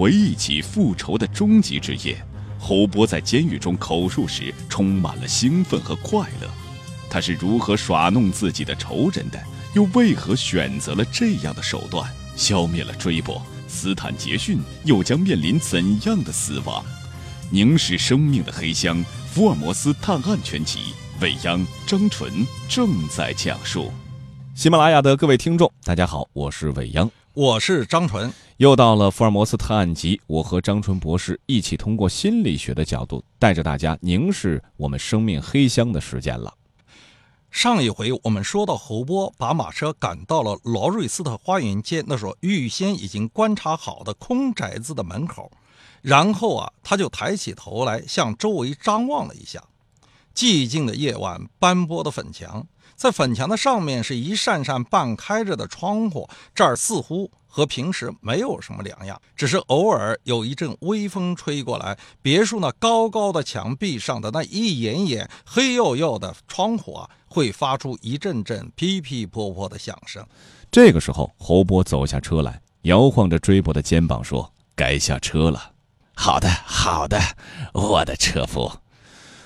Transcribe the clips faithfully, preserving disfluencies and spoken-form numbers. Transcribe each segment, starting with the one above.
回忆起复仇的终极之夜，侯波在监狱中口述时充满了兴奋和快乐。他是如何耍弄自己的仇人的，又为何选择了这样的手段消灭了追捕？斯坦杰逊又将面临怎样的死亡？凝视生命的黑箱，福尔摩斯探案全集，未央、张纯正在讲述。喜马拉雅的各位听众，大家好，我是未央，我是张纯。又到了福尔摩斯探案集，我和张纯博士一起通过心理学的角度，带着大家凝视我们生命黑箱的时间了。上一回我们说到侯波把马车赶到了劳瑞斯特花园街那所预先已经观察好的空宅子的门口，然后啊，他就抬起头来向周围张望了一下。寂静的夜晚，斑驳的粉墙，在粉墙的上面是一扇扇半开着的窗户，这儿似乎和平时没有什么两样，只是偶尔有一阵微风吹过来，别墅那高高的墙壁上的那一眼眼黑黝黝的窗户啊，会发出一阵阵噼噼啪啪的响声。这个时候，侯波走下车来，摇晃着追捕的肩膀说：“该下车了。”“好的，好的，我的车夫。”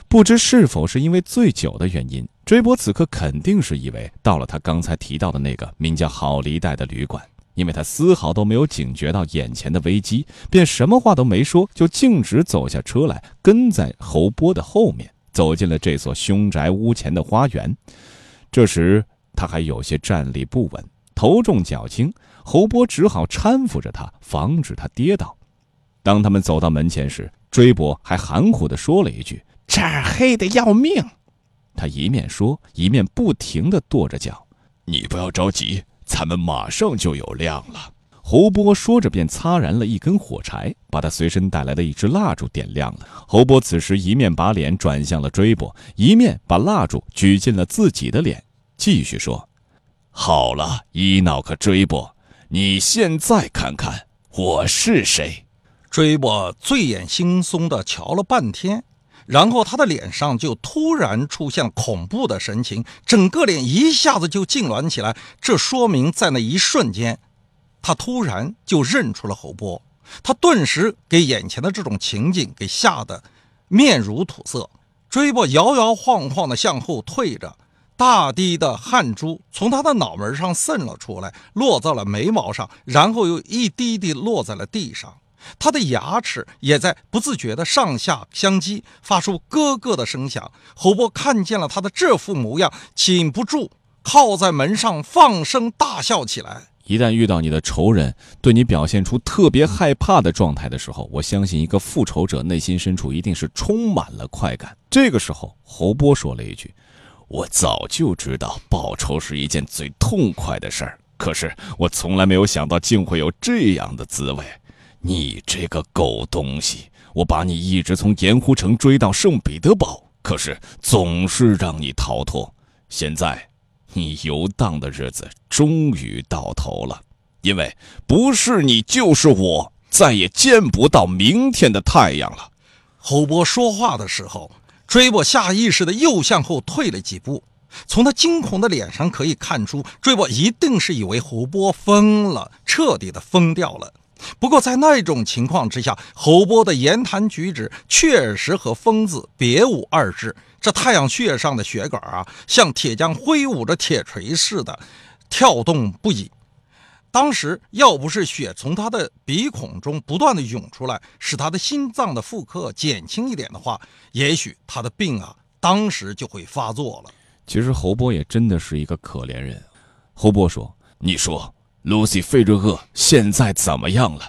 不知是否是因为醉酒的原因，追捕此刻肯定是以为到了他刚才提到的那个名叫好离代的旅馆。因为他丝毫都没有警觉到眼前的危机，便什么话都没说，就径直走下车来，跟在侯波的后面，走进了这所凶宅屋前的花园。这时他还有些站立不稳，头重脚轻，侯波只好搀扶着他，防止他跌倒。当他们走到门前时，追捕还含糊地说了一句：“这儿黑得要命。”他一面说，一面不停地跺着脚。“你不要着急，咱们马上就有亮了。”侯波说着便擦燃了一根火柴，把他随身带来的一支蜡烛点亮了。侯波此时一面把脸转向了追捕，一面把蜡烛举进了自己的脸，继续说：“好了，伊脑克追捕，你现在看看我是谁。”追捕醉眼惺忪地瞧了半天，然后他的脸上就突然出现恐怖的神情，整个脸一下子就痉挛起来。这说明在那一瞬间，他突然就认出了侯波，他顿时给眼前的这种情景给吓得面如土色。追捕摇摇晃晃地向后退着，大滴的汗珠从他的脑门上渗了出来，落到了眉毛上，然后又一滴滴落在了地上。他的牙齿也在不自觉的上下相击，发出咯咯的声响。侯波看见了他的这副模样，禁不住靠在门上放声大笑起来。一旦遇到你的仇人对你表现出特别害怕的状态的时候，我相信一个复仇者内心深处一定是充满了快感。这个时候，侯波说了一句：“我早就知道报仇是一件最痛快的事儿，可是我从来没有想到竟会有这样的滋味。你这个狗东西，我把你一直从盐湖城追到圣彼得堡，可是总是让你逃脱。现在你游荡的日子终于到头了，因为不是你就是我，再也见不到明天的太阳了。”侯波说话的时候，追捕下意识的又向后退了几步。从他惊恐的脸上可以看出，追捕一定是以为侯波疯了，彻底的疯掉了。不过在那种情况之下，侯波的言谈举止确实和疯子别无二致。这太阳穴上的血管啊，像铁匠挥舞着铁锤似的跳动不已。当时要不是血从他的鼻孔中不断的涌出来，使他的心脏的负荷减轻一点的话，也许他的病啊当时就会发作了。其实侯波也真的是一个可怜人。侯波说：“你说露茜·费热厄现在怎么样了？”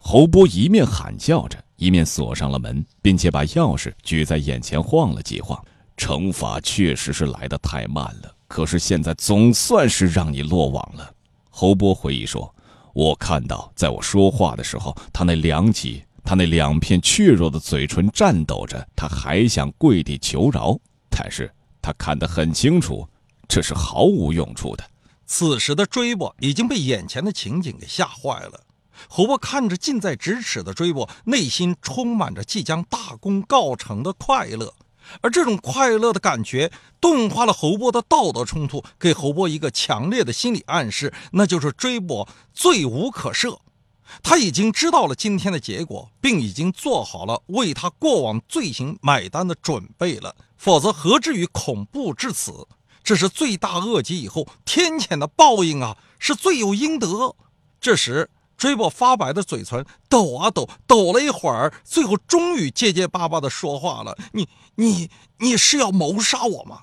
侯波一面喊叫着，一面锁上了门，并且把钥匙举在眼前晃了几晃。“惩罚确实是来得太慢了，可是现在总算是让你落网了。”侯波回忆说：“我看到在我说话的时候，他那两起他那两片怯弱的嘴唇颤抖着，他还想跪地求饶，但是他看得很清楚，这是毫无用处的。”此时的追捕已经被眼前的情景给吓坏了。侯波看着近在咫尺的追捕，内心充满着即将大功告成的快乐，而这种快乐的感觉动化了侯波的道德冲突，给侯波一个强烈的心理暗示，那就是追捕罪无可赦。他已经知道了今天的结果，并已经做好了为他过往罪行买单的准备了，否则何至于恐怖至此？这是罪大恶极以后天谴的报应啊，是罪有应得。这时追波发白的嘴唇抖啊抖，抖了一会儿，最后终于结结巴巴地说话了：你你你是要谋杀我吗？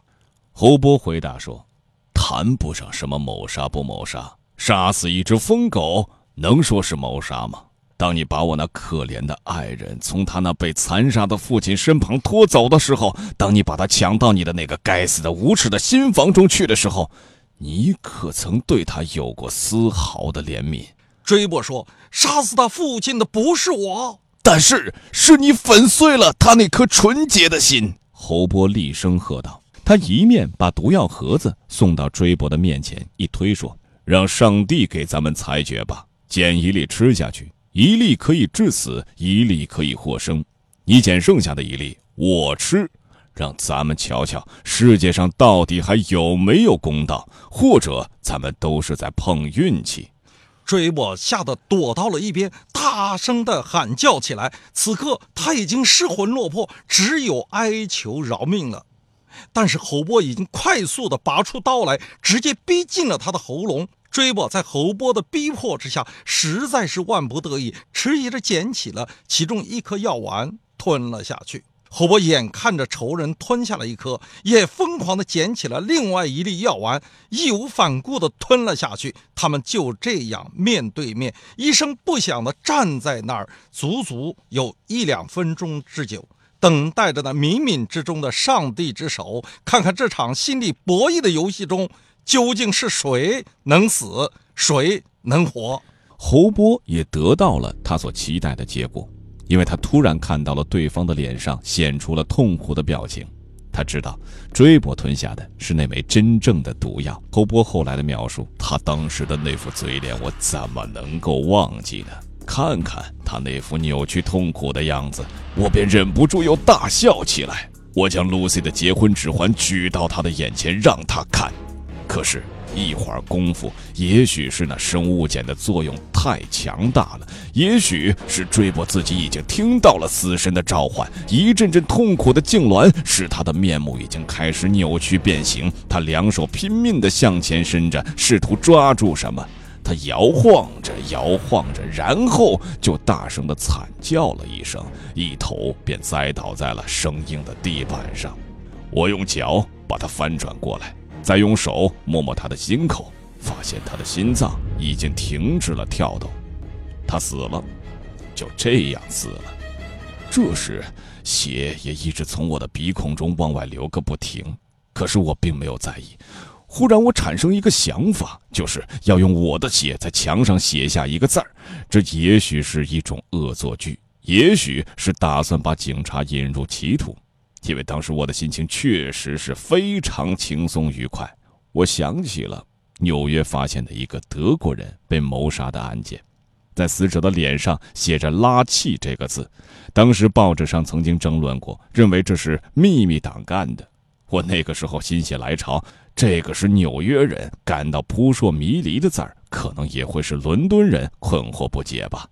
胡波回答说：谈不上什么谋杀不谋杀，杀死一只疯狗能说是谋杀吗？当你把我那可怜的爱人从他那被残杀的父亲身旁拖走的时候，当你把他抢到你的那个该死的无耻的新房中去的时候，你可曾对他有过丝毫的怜悯？追波说：杀死他父亲的不是我，但是是你粉碎了他那颗纯洁的心。侯波厉声喝道，他一面把毒药盒子送到追波的面前一推，说：让上帝给咱们裁决吧，捡一粒吃下去，一粒可以致死，一粒可以获生。你捡剩下的一粒，我吃，让咱们瞧瞧世界上到底还有没有公道，或者咱们都是在碰运气。追波吓得躲到了一边，大声地喊叫起来。此刻他已经失魂落魄，只有哀求饶命了。但是侯波已经快速地拔出刀来，直接逼近了他的喉咙。追波在侯波的逼迫之下，实在是万不得已，迟疑着捡起了其中一颗药丸吞了下去。侯波眼看着仇人吞下了一颗，也疯狂地捡起了另外一粒药丸，义无反顾地吞了下去。他们就这样面对面，一声不响地站在那儿，足足有一两分钟之久，等待着那冥冥之中的上帝之手，看看这场心理博弈的游戏中，究竟是谁能死，谁能活。侯波也得到了他所期待的结果，因为他突然看到了对方的脸上显出了痛苦的表情。他知道追波吞下的是那枚真正的毒药。侯波后来的描述，他当时的那副嘴脸我怎么能够忘记呢？看看他那副扭曲痛苦的样子，我便忍不住又大笑起来。我将 露茜 的结婚指环举到他的眼前让他看，可是一会儿功夫，也许是那生物碱的作用太强大了，也许是追波自己已经听到了死神的召唤，一阵阵痛苦的痉挛使他的面目已经开始扭曲变形。他两手拼命地向前伸着，试图抓住什么。他摇晃着摇晃着，然后就大声地惨叫了一声，一头便栽倒在了生硬的地板上。我用脚把他翻转过来，再用手摸摸他的心口，发现他的心脏已经停止了跳动。他死了，就这样死了。这时血也一直从我的鼻孔中往外流个不停，可是我并没有在意。忽然我产生一个想法，就是要用我的血在墙上写下一个字儿。这也许是一种恶作剧，也许是打算把警察引入歧途。因为当时我的心情确实是非常轻松愉快，我想起了纽约发现的一个德国人被谋杀的案件，在死者的脸上写着拉契这个字。当时报纸上曾经争论过，认为这是秘密党干的。我那个时候心血来潮，这个是纽约人感到扑朔迷离的字儿，可能也会是伦敦人困惑不解吧。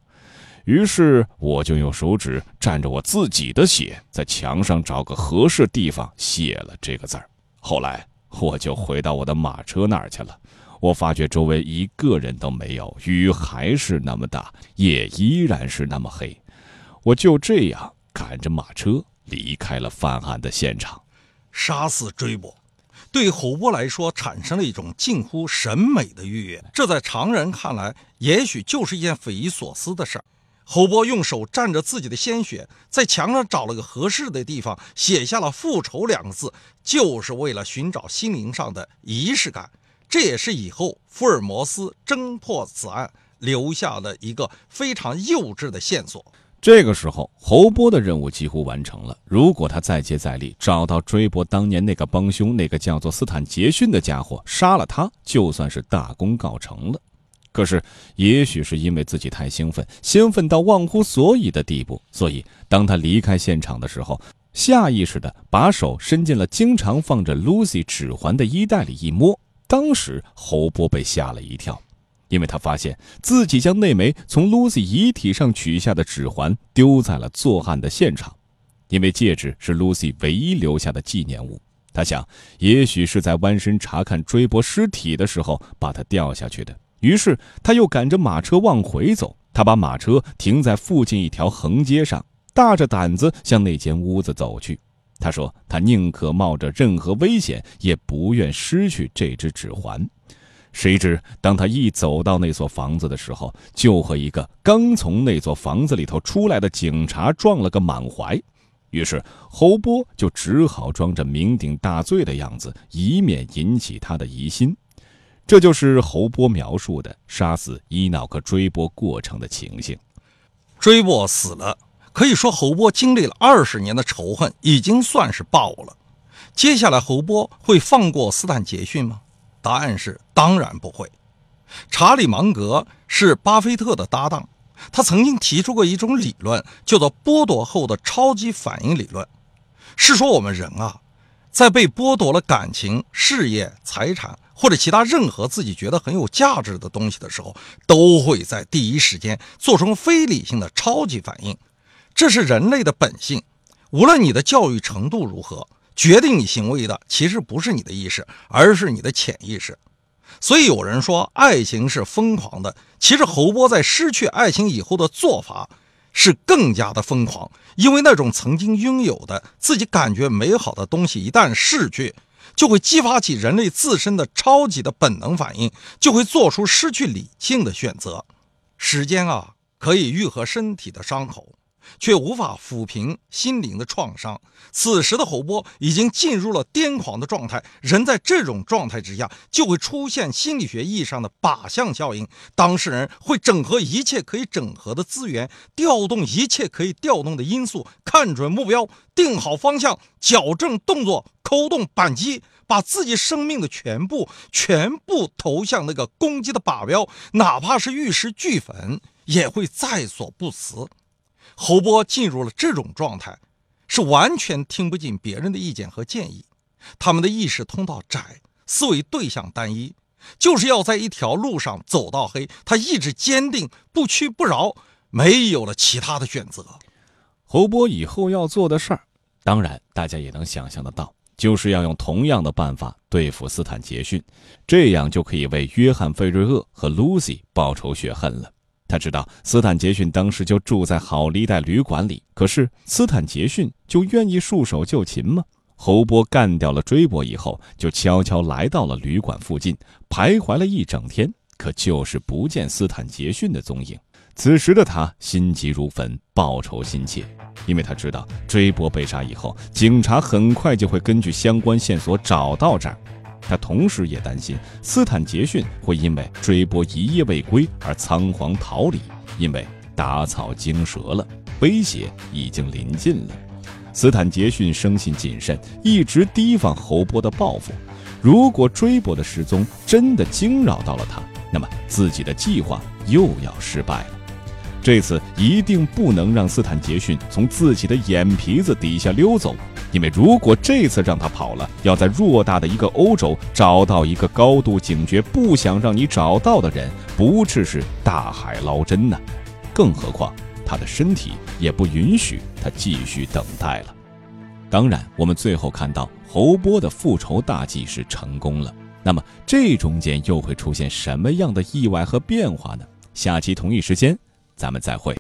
于是我就用手指蘸着我自己的血，在墙上找个合适地方写了这个字儿。后来我就回到我的马车那儿去了，我发觉周围一个人都没有，雨还是那么大，夜依然是那么黑。我就这样赶着马车离开了犯案的现场。杀死追波对侯波来说产生了一种近乎审美的愉悦，这在常人看来也许就是一件匪夷所思的事儿。侯波用手蘸着自己的鲜血，在墙上找了个合适的地方，写下了复仇两个字，就是为了寻找心灵上的仪式感。这也是以后福尔摩斯侦破此案留下了一个非常幼稚的线索。这个时候侯波的任务几乎完成了，如果他再接再厉，找到追波当年那个帮凶，那个叫做斯坦杰逊的家伙，杀了他，就算是大功告成了。可是也许是因为自己太兴奋，兴奋到忘乎所以的地步，所以当他离开现场的时候，下意识地把手伸进了经常放着 露茜 指环的衣袋里一摸。当时侯波被吓了一跳，因为他发现自己将那枚从 露茜 遗体上取下的指环丢在了作案的现场。因为戒指是 露茜 唯一留下的纪念物，他想也许是在弯身查看追捕尸体的时候把它掉下去的。于是他又赶着马车往回走，他把马车停在附近一条横街上，大着胆子向那间屋子走去。他说他宁可冒着任何危险，也不愿失去这只指环。谁知当他一走到那所房子的时候，就和一个刚从那所房子里头出来的警察撞了个满怀。于是侯波就只好装着酩酊大醉的样子，以免引起他的疑心。这就是侯波描述的杀死伊脑克追波过程的情形。追波死了，可以说侯波经历了二十年的仇恨已经算是报了。接下来侯波会放过斯坦杰逊吗？答案是当然不会。查理芒格是巴菲特的搭档，他曾经提出过一种理论，叫做剥夺后的超级反应理论，是说我们人啊，在被剥夺了感情、事业、财产或者其他任何自己觉得很有价值的东西的时候，都会在第一时间做出非理性的超级反应。这是人类的本性，无论你的教育程度如何，决定你行为的其实不是你的意识，而是你的潜意识。所以有人说爱情是疯狂的，其实侯波在失去爱情以后的做法是更加的疯狂，因为那种曾经拥有的自己感觉美好的东西一旦逝去，就会激发起人类自身的超级的本能反应，就会做出失去理性的选择。时间啊，可以愈合身体的伤口，却无法抚平心灵的创伤。此时的侯波已经进入了癫狂的状态，人在这种状态之下就会出现心理学意义上的靶向效应，当事人会整合一切可以整合的资源，调动一切可以调动的因素，看准目标，定好方向，矫正动作，扣动扳机，把自己生命的全部全部投向那个攻击的靶标，哪怕是玉石俱焚也会在所不辞。侯波进入了这种状态，是完全听不进别人的意见和建议，他们的意识通道窄，思维对象单一，就是要在一条路上走到黑。他意志坚定，不屈不挠，没有了其他的选择。侯波以后要做的事儿，当然大家也能想象得到，就是要用同样的办法对付斯坦杰逊，这样就可以为约翰·费瑞厄和 露茜 报仇雪恨了。他知道斯坦杰逊当时就住在好利贷旅馆里，可是斯坦杰逊就愿意束手就擒吗？侯波干掉了追波以后，就悄悄来到了旅馆附近，徘徊了一整天，可就是不见斯坦杰逊的踪影。此时的他心急如焚，报仇心切，因为他知道追波被杀以后，警察很快就会根据相关线索找到这儿。他同时也担心斯坦杰逊会因为追波一夜未归而仓皇逃离，因为打草惊蛇了，威胁已经临近了。斯坦杰逊生性谨慎，一直提防侯波的报复。如果追波的失踪真的惊扰到了他，那么自己的计划又要失败了。这次一定不能让斯坦杰逊从自己的眼皮子底下溜走，因为如果这次让他跑了，要在偌大的一个欧洲找到一个高度警觉、不想让你找到的人，不只是大海捞针呢、啊。更何况他的身体也不允许他继续等待了。当然，我们最后看到侯波的复仇大计是成功了。那么这中间又会出现什么样的意外和变化呢？下期同一时间，咱们再会。